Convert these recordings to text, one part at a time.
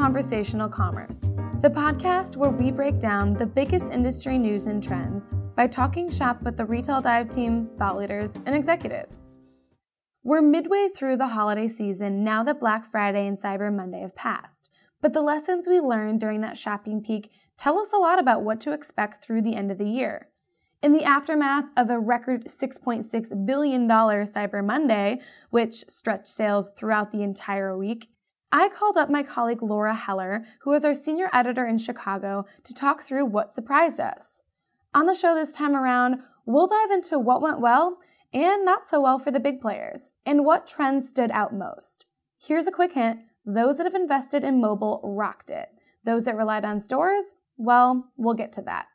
Conversational Commerce, the podcast where we break down the biggest industry news and trends by talking shop with the Retail Dive team, thought leaders, and executives. We're midway through the holiday season now that Black Friday and Cyber Monday have passed, but the lessons we learned during that shopping peak tell us a lot about what to expect through the end of the year. In the aftermath of a record $6.6 billion Cyber Monday, which stretched sales throughout the entire week, I called up my colleague Laura Heller, who is our senior editor in Chicago, to talk through what surprised us. On the show this time around, we'll dive into what went well and not so well for the big players, and what trends stood out most. Here's a quick hint: those that have invested in mobile rocked it. Those that relied on stores, well, we'll get to that.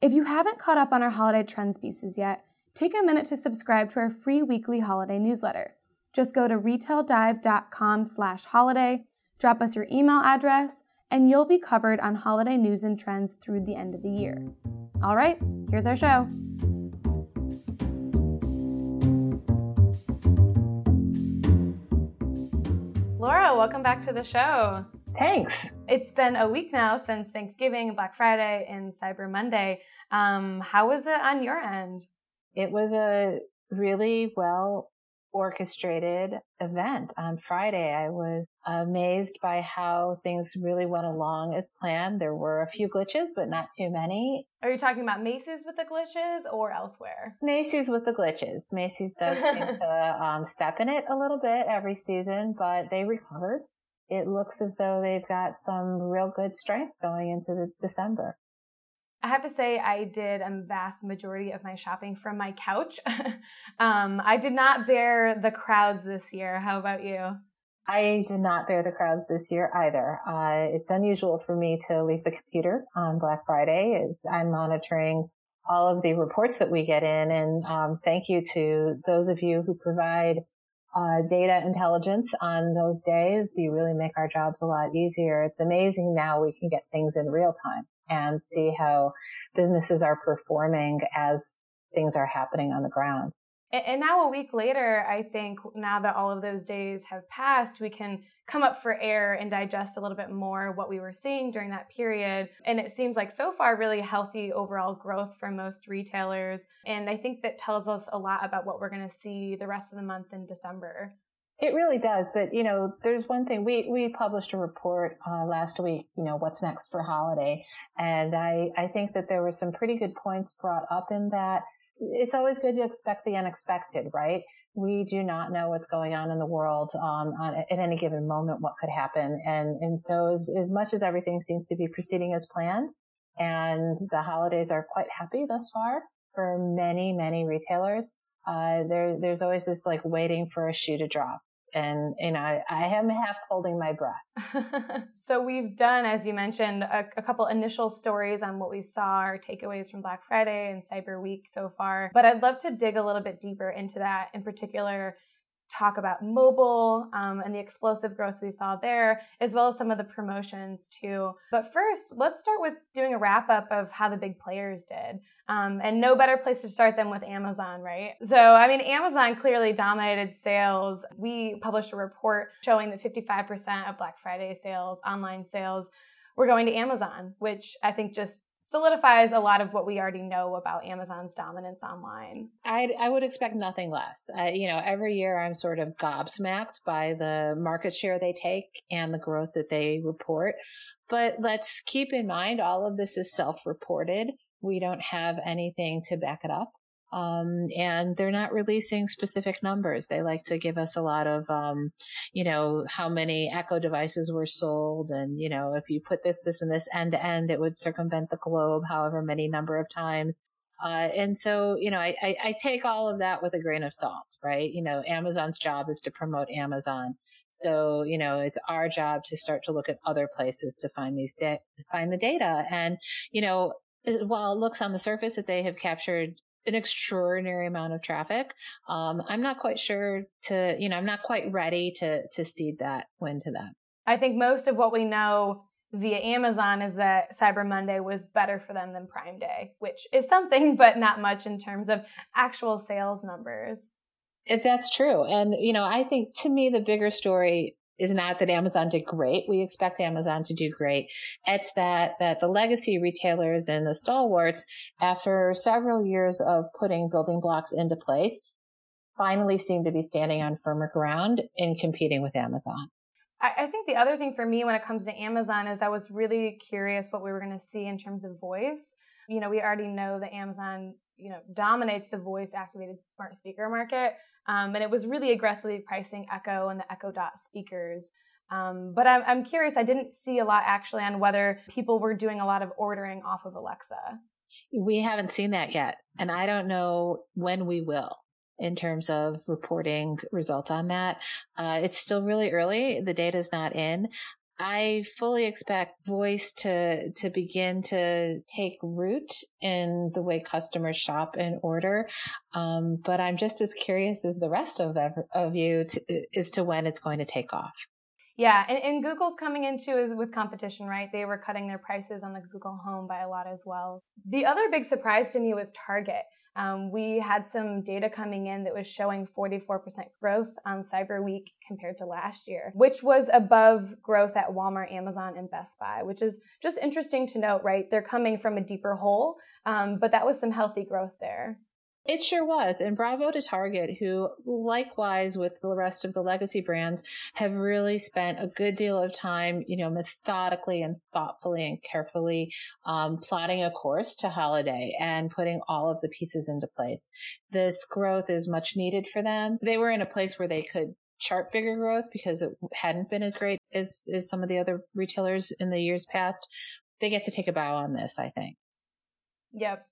If you haven't caught up on our holiday trends pieces yet, take a minute to subscribe to our free weekly holiday newsletter. Just go to retaildive.com/holiday, drop us your email address, and you'll be covered on holiday news and trends through the end of the year. All right, here's our show. Laura, welcome back to the show. Thanks. It's been a week now since Thanksgiving, Black Friday, and Cyber Monday. How was it on your end? It was a really well-orchestrated event. On Friday, I was amazed by how things really went along as planned. There were a few glitches, but not too many. Are you talking about Macy's with the glitches or elsewhere? Macy's with the glitches. Macy's does seem to step in it a little bit every season, but they recovered. It looks as though they've got some real good strength going into December. I have to say I did a vast majority of my shopping from my couch. I did not bear the crowds this year. How about you? I did not bear the crowds this year either. It's unusual for me to leave the computer on Black Friday. I'm monitoring all of the reports that we get in, and thank you to those of you who provide data intelligence on those days. You really make our jobs a lot easier. It's amazing now we can get things in real time and see how businesses are performing as things are happening on the ground. And now a week later, I think now that all of those days have passed, we can come up for air and digest a little bit more what we were seeing during that period. And it seems like so far really healthy overall growth for most retailers. And I think that tells us a lot about what we're going to see the rest of the month in December. It really does. But, you know, there's one thing. We published a report last week, you know, what's next for holiday. And I think that there were some pretty good points brought up in that. It's always good to expect the unexpected, right? We do not know what's going on in the world at any given moment, what could happen. And so as much as everything seems to be proceeding as planned, and the holidays are quite happy thus far for many, many retailers, there's always this like waiting for a shoe to drop. And, you know, I am half holding my breath. So we've done, as you mentioned, a couple initial stories on what we saw, our takeaways from Black Friday and Cyber Week so far. But I'd love to dig a little bit deeper into that, in particular, talk about mobile and the explosive growth we saw there, as well as some of the promotions too. But first, let's start with doing a wrap up of how the big players did. And no better place to start than with Amazon, right? So, I mean, Amazon clearly dominated sales. We published a report showing that 55% of Black Friday sales, online sales, were going to Amazon, which I think just solidifies a lot of what we already know about Amazon's dominance online. I would expect nothing less. You know, every year I'm sort of gobsmacked by the market share they take and the growth that they report. But let's keep in mind, all of this is self-reported. We don't have anything to back it up. And they're not releasing specific numbers. They like to give us a lot of, you know, how many Echo devices were sold. And, you know, if you put this, this, and this end to end, it would circumvent the globe however many number of times. And so, you know, I take all of that with a grain of salt, right? You know, Amazon's job is to promote Amazon. So, you know, it's our job to start to look at other places to find these, find the data. And, you know, while it looks on the surface that they have captured an extraordinary amount of traffic, I'm not quite sure to, you know, I'm not quite ready to cede that win to them. I think most of what we know via Amazon is that Cyber Monday was better for them than Prime Day, which is something, but not much in terms of actual sales numbers. That's true. And, you know, I think to me, the bigger story is not that Amazon did great. We expect Amazon to do great. It's that the legacy retailers and the stalwarts, after several years of putting building blocks into place, finally seem to be standing on firmer ground in competing with Amazon. I think the other thing for me when it comes to Amazon is I was really curious what we were going to see in terms of voice. You know, we already know that Amazon, you know, dominates the voice-activated smart speaker market. And it was really aggressively pricing Echo and the Echo Dot speakers. But I'm curious, I didn't see a lot actually on whether people were doing a lot of ordering off of Alexa. We haven't seen that yet. And I don't know when we will, in terms of reporting results on that. It's still really early. The data is not in. I fully expect voice to begin to take root in the way customers shop and order. But I'm just as curious as the rest of you as to when it's going to take off. Yeah. And Google's coming in too, is with competition, right? They were cutting their prices on the Google Home by a lot as well. The other big surprise to me was Target. We had some data coming in that was showing 44% growth on Cyber Week compared to last year, which was above growth at Walmart, Amazon, and Best Buy, which is just interesting to note, right? They're coming from a deeper hole, but that was some healthy growth there. It sure was. And bravo to Target, who, likewise with the rest of the legacy brands, have really spent a good deal of time, you know, methodically and thoughtfully and carefully plotting a course to holiday and putting all of the pieces into place. This growth is much needed for them. They were in a place where they could chart bigger growth because it hadn't been as great as some of the other retailers in the years past. They get to take a bow on this, I think. Yep.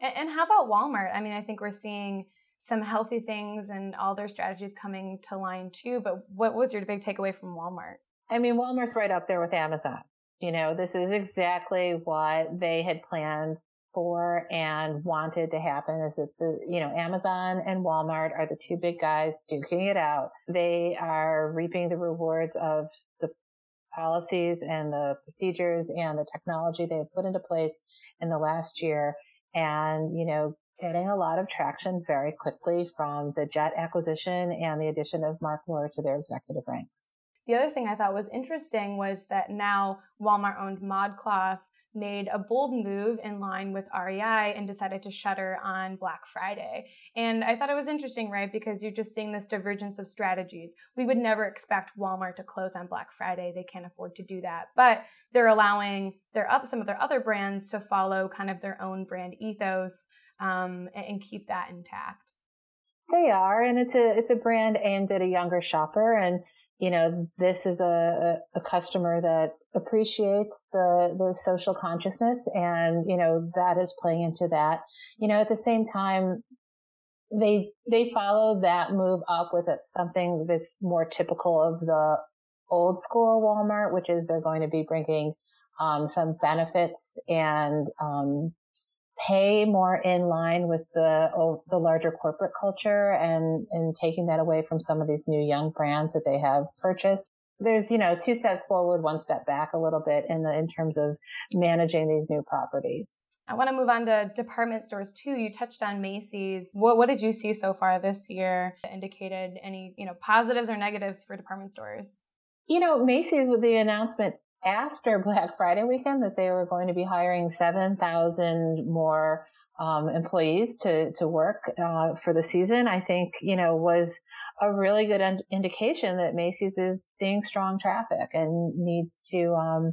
And how about Walmart? I mean, I think we're seeing some healthy things and all their strategies coming to line too, but what was your big takeaway from Walmart? I mean, Walmart's right up there with Amazon. You know, this is exactly what they had planned for and wanted to happen, is that Amazon and Walmart are the two big guys duking it out. They are reaping the rewards of the policies and the procedures and the technology they have put into place in the last year. And, you know, getting a lot of traction very quickly from the Jet acquisition and the addition of Mark Lore to their executive ranks. The other thing I thought was interesting was that now Walmart-owned ModCloth made a bold move in line with REI and decided to shutter on Black Friday. And I thought it was interesting, right? Because you're just seeing this divergence of strategies. We would never expect Walmart to close on Black Friday. They can't afford to do that. But they're allowing some of their other brands to follow kind of their own brand ethos and keep that intact. They are. And it's a brand aimed at a younger shopper. And you know, this is a customer that appreciates the social consciousness, and, you know, that is playing into that. You know, at the same time, they follow that move up with something that's more typical of the old school Walmart, which is they're going to be bringing some benefits and pay more in line with the larger corporate culture, and taking that away from some of these new young brands that they have purchased. There's, you know, two steps forward, one step back a little bit in terms of managing these new properties. I want to move on to department stores too. You touched on Macy's. What did you see so far this year that indicated any, you know, positives or negatives for department stores? You know, Macy's, with the announcement after Black Friday weekend that they were going to be hiring 7,000 more employees to work for the season, I think, you know, was a really good indication that Macy's is seeing strong traffic and needs to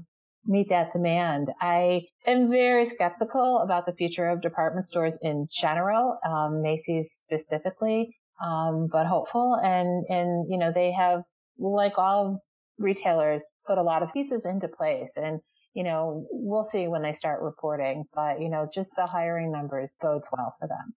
meet that demand. I am very skeptical about the future of department stores in general, Macy's specifically, but hopeful. And, you know, they have, like all retailers, put a lot of pieces into place, and, you know, we'll see when they start reporting, but, you know, just the hiring numbers bodes well for them.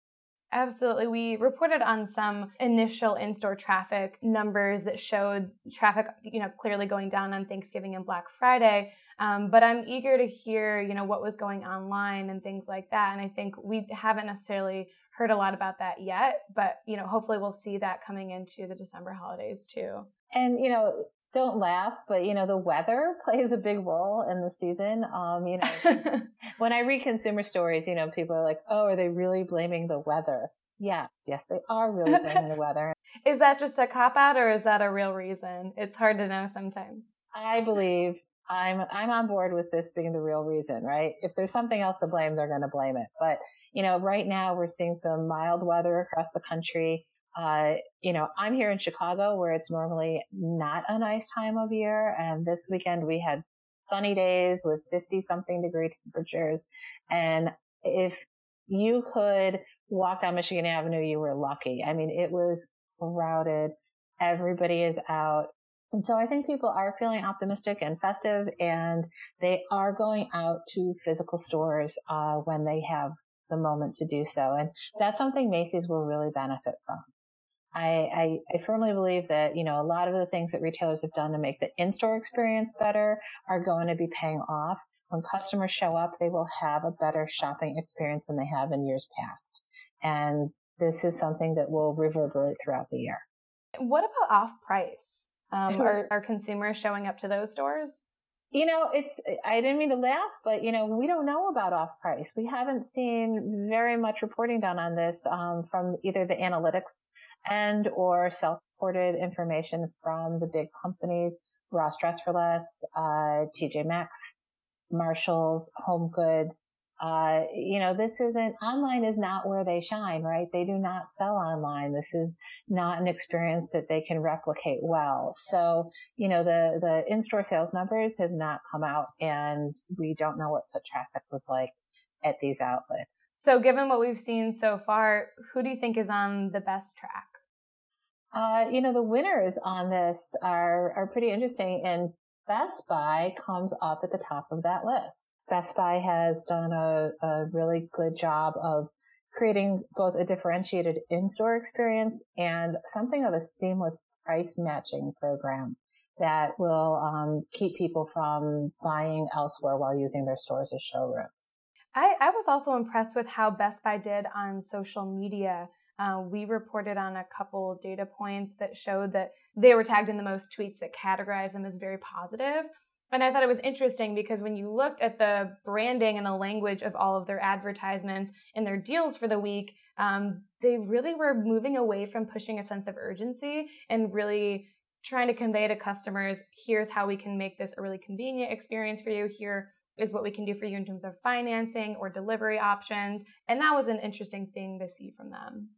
Absolutely. We reported on some initial in-store traffic numbers that showed traffic, you know, clearly going down on Thanksgiving and Black Friday. But I'm eager to hear, you know, what was going online and things like that. And I think we haven't necessarily heard a lot about that yet, but, you know, hopefully we'll see that coming into the December holidays too. And, you know, don't laugh, but, you know, the weather plays a big role in the season. You know, when I read consumer stories, you know, people are like, oh, are they really blaming the weather? Yeah. Yes, they are really blaming the weather. Is that just a cop-out or is that a real reason? It's hard to know sometimes. I believe I'm on board with this being the real reason, right? If there's something else to blame, they're going to blame it. But, you know, right now we're seeing some mild weather across the country. You know, I'm here in Chicago where it's normally not a nice time of year. And this weekend we had sunny days with 50-something degree temperatures. And if you could walk down Michigan Avenue, you were lucky. I mean, it was crowded. Everybody is out. And so I think people are feeling optimistic and festive, and they are going out to physical stores when they have the moment to do so. And that's something Macy's will really benefit from. I firmly believe that, you know, a lot of the things that retailers have done to make the in-store experience better are going to be paying off. When customers show up, they will have a better shopping experience than they have in years past. And this is something that will reverberate throughout the year. What about off-price? Are consumers showing up to those stores? You know, I didn't mean to laugh, but, you know, we don't know about off-price. We haven't seen very much reporting done on this from either the analytics end or self-reported information from the big companies, Ross Dress for Less, TJ Maxx, Marshalls, Home Goods. You know, online is not where they shine, right? They do not sell online. This is not an experience that they can replicate well. So, you know, the in-store sales numbers have not come out, and we don't know what foot traffic was like at these outlets. So given what we've seen so far, who do you think is on the best track? You know, the winners on this are pretty interesting, and Best Buy comes up at the top of that list. Best Buy has done a really good job of creating both a differentiated in-store experience and something of a seamless price matching program that will keep people from buying elsewhere while using their stores as showrooms. I was also impressed with how Best Buy did on social media. We reported on a couple data points that showed that they were tagged in the most tweets that categorized them as very positive. And I thought it was interesting because when you looked at the branding and the language of all of their advertisements and their deals for the week, they really were moving away from pushing a sense of urgency and really trying to convey to customers, here's how we can make this a really convenient experience for you. Here is what we can do for you in terms of financing or delivery options. And that was an interesting thing to see from them.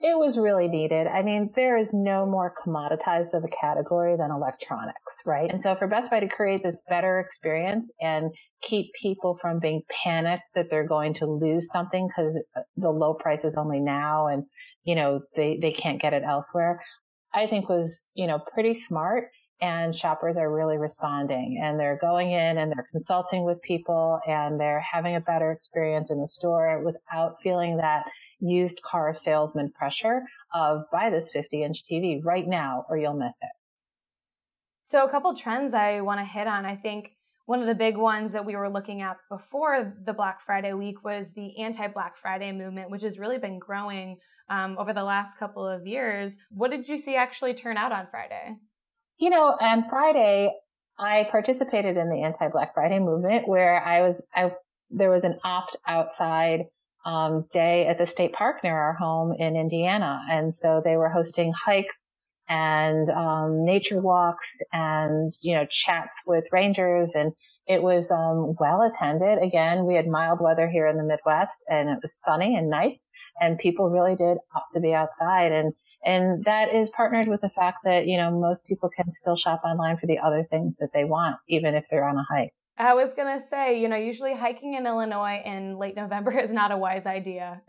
It was really needed. I mean, there is no more commoditized of a category than electronics, right? And so for Best Buy to create this better experience and keep people from being panicked that they're going to lose something because the low price is only now and, you know, they can't get it elsewhere, I think was, you know, pretty smart. And shoppers are really responding, and they're going in and they're consulting with people and they're having a better experience in the store without feeling that used car salesman pressure of buy this 50-inch TV right now or you'll miss it. So a couple trends I want to hit on. I think one of the big ones that we were looking at before the Black Friday week was the anti-Black Friday movement, which has really been growing over the last couple of years. What did you see actually turn out on Friday? You know, on Friday, I participated in the anti-Black Friday movement where there was an opt outside day at the state park near our home in Indiana. And so they were hosting hikes and nature walks and, you know, chats with rangers. And it was well attended. Again, we had mild weather here in the Midwest and it was sunny and nice. And people really did opt to be outside. And that is partnered with the fact that, you know, most people can still shop online for the other things that they want, even if they're on a hike. I was going to say, you know, usually hiking in Illinois in late November is not a wise idea.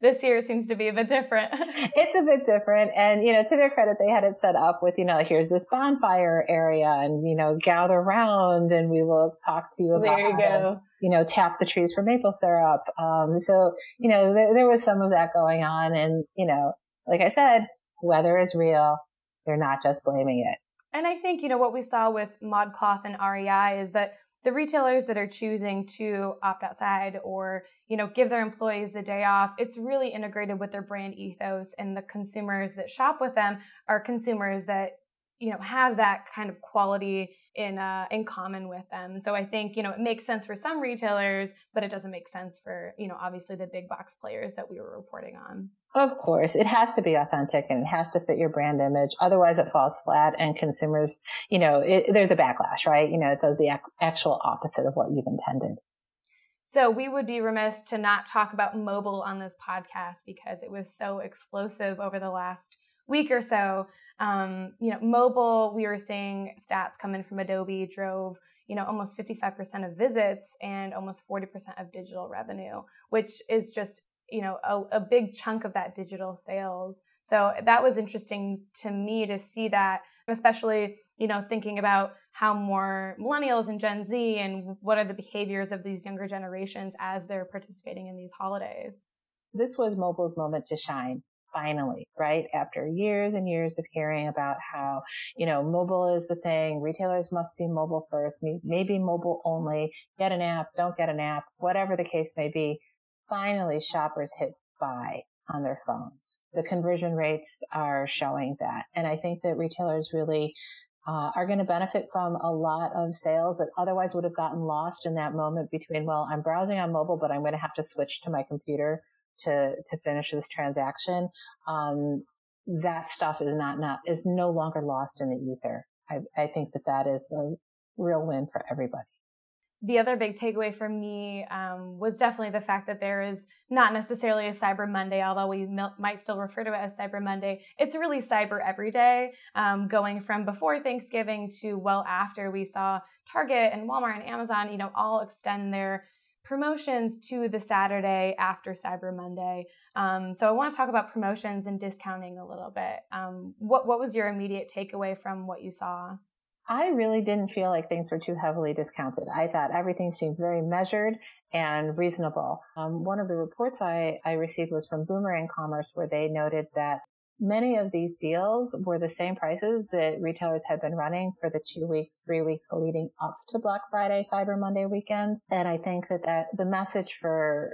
This year seems to be a bit different. It's a bit different. And, you know, to their credit, they had it set up with, you know, here's this bonfire area and, you know, gather round and we will talk to you about it. There you go. You know, tap the trees for maple syrup. So, you know, there was some of that going on. And, you know, like I said, weather is real. They're not just blaming it. And I think, you know, what we saw with ModCloth and REI is that the retailers that are choosing to opt outside or, you know, give their employees the day off, it's really integrated with their brand ethos, and the consumers that shop with them are consumers that you know, have that kind of quality in common with them. So I think, you know, it makes sense for some retailers, but it doesn't make sense for, you know, obviously the big box players that we were reporting on. Of course, it has to be authentic and it has to fit your brand image. Otherwise, it falls flat and consumers, you know, there's a backlash, right? You know, it does the actual opposite of what you've intended. So we would be remiss to not talk about mobile on this podcast because it was so explosive over the last week or so. You know, mobile, we were seeing stats come in from Adobe drove, you know, almost 55% of visits and almost 40% of digital revenue, which is just, you know, a big chunk of that digital sales. So that was interesting to me to see that, especially, you know, thinking about how more millennials and Gen Z and what are the behaviors of these younger generations as they're participating in these holidays. This was mobile's moment to shine. Finally, right? After years and years of hearing about how, you know, mobile is the thing, retailers must be mobile first, maybe mobile only, get an app, don't get an app, whatever the case may be. Finally, shoppers hit buy on their phones. The conversion rates are showing that. And I think that retailers really are going to benefit from a lot of sales that otherwise would have gotten lost in that moment between, well, I'm browsing on mobile, but I'm going to have to switch to my computer to finish this transaction. That stuff is is no longer lost in the ether. I think that is a real win for everybody. The other big takeaway for me was definitely the fact that there is not necessarily a Cyber Monday, although we might still refer to it as Cyber Monday. It's really cyber every day, going from before Thanksgiving to well after. We saw Target and Walmart and Amazon, you know, all extend their promotions to the Saturday after Cyber Monday. So I want to talk about promotions and discounting a little bit. What was your immediate takeaway from what you saw? I really didn't feel like things were too heavily discounted. I thought everything seemed very measured and reasonable. One of the reports I received was from Boomerang Commerce, where they noted that many of these deals were the same prices that retailers had been running for the 3 weeks leading up to Black Friday, Cyber Monday weekend. And I think that the message for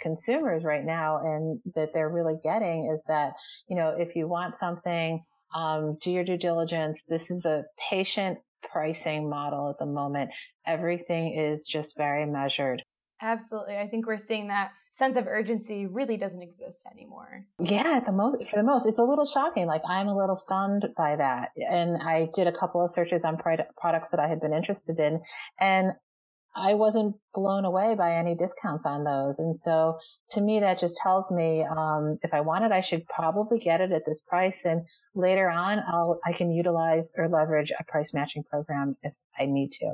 consumers right now and that they're really getting is that, you know, if you want something, do your due diligence. This is a patient pricing model at the moment. Everything is just very measured. Absolutely. I think we're seeing that sense of urgency really doesn't exist anymore. Yeah, for the most, it's a little shocking. Like, I'm a little stunned by that. And I did a couple of searches on products that I had been interested in, and I wasn't blown away by any discounts on those. And so to me, that just tells me, if I want it, I should probably get it at this price. And later on, I can utilize or leverage a price matching program if I need to.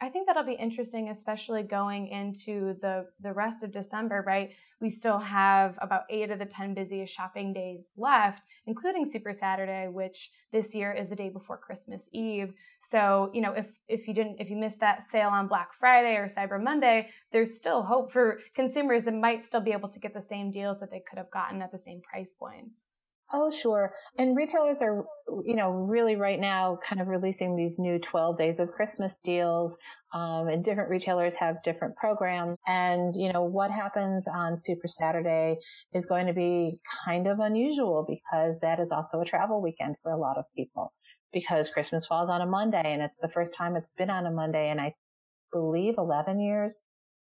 I think that'll be interesting, especially going into the rest of December, right? We still have about 8 of the 10 busiest shopping days left, including Super Saturday, which this year is the day before Christmas Eve. So, you know, if you missed that sale on Black Friday or Cyber Monday, there's still hope for consumers that might still be able to get the same deals that they could have gotten at the same price points. Oh, sure. And retailers are, you know, really right now kind of releasing these new 12 days of Christmas deals, and different retailers have different programs. And, you know, what happens on Super Saturday is going to be kind of unusual because that is also a travel weekend for a lot of people because Christmas falls on a Monday and it's the first time it's been on a Monday in, I believe, 11 years.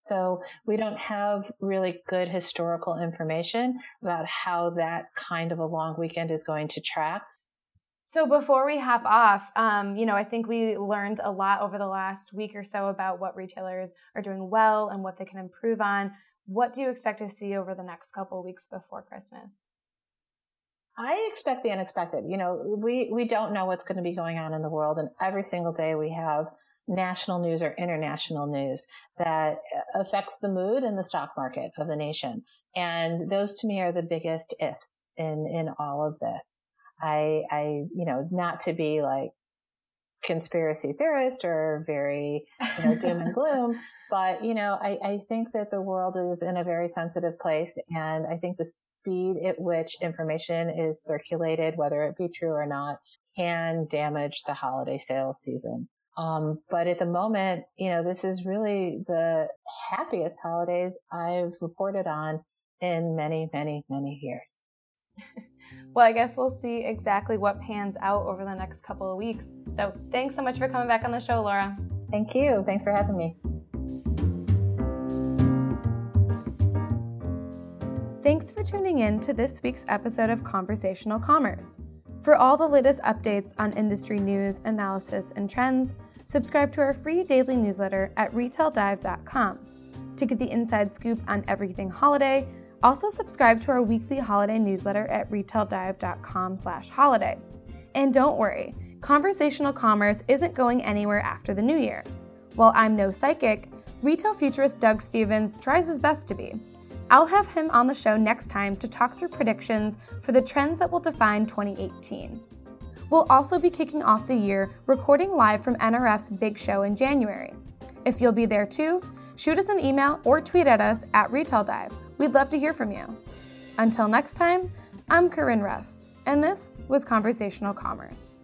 So we don't have really good historical information about how that kind of a long weekend is going to track. So before we hop off, you know, I think we learned a lot over the last week or so about what retailers are doing well and what they can improve on. What do you expect to see over the next couple of weeks before Christmas? I expect the unexpected. You know, we don't know what's going to be going on in the world. And every single day we have national news or international news that affects the mood and the stock market of the nation. And those to me are the biggest ifs in all of this. I you know, not to be like conspiracy theorist or very, you know, doom and gloom, but, you know, I think that the world is in a very sensitive place. And I think this speed at which information is circulated, whether it be true or not, can damage the holiday sales season. But at the moment, you know, this is really the happiest holidays I've reported on in many, many, many years. Well, I guess we'll see exactly what pans out over the next couple of weeks. So thanks so much for coming back on the show, Laura. Thank you. Thanks for having me. Thanks for tuning in to this week's episode of Conversational Commerce. For all the latest updates on industry news, analysis, and trends, subscribe to our free daily newsletter at retaildive.com to get the inside scoop on everything holiday. Also subscribe to our weekly holiday newsletter at retaildive.com/holiday. And don't worry, Conversational Commerce isn't going anywhere after the new year. While I'm no psychic, retail futurist Doug Stevens tries his best to be. I'll have him on the show next time to talk through predictions for the trends that will define 2018. We'll also be kicking off the year recording live from NRF's big show in January. If you'll be there too, shoot us an email or tweet at us at Retail Dive. We'd love to hear from you. Until next time, I'm Corinne Ruff, and this was Conversational Commerce.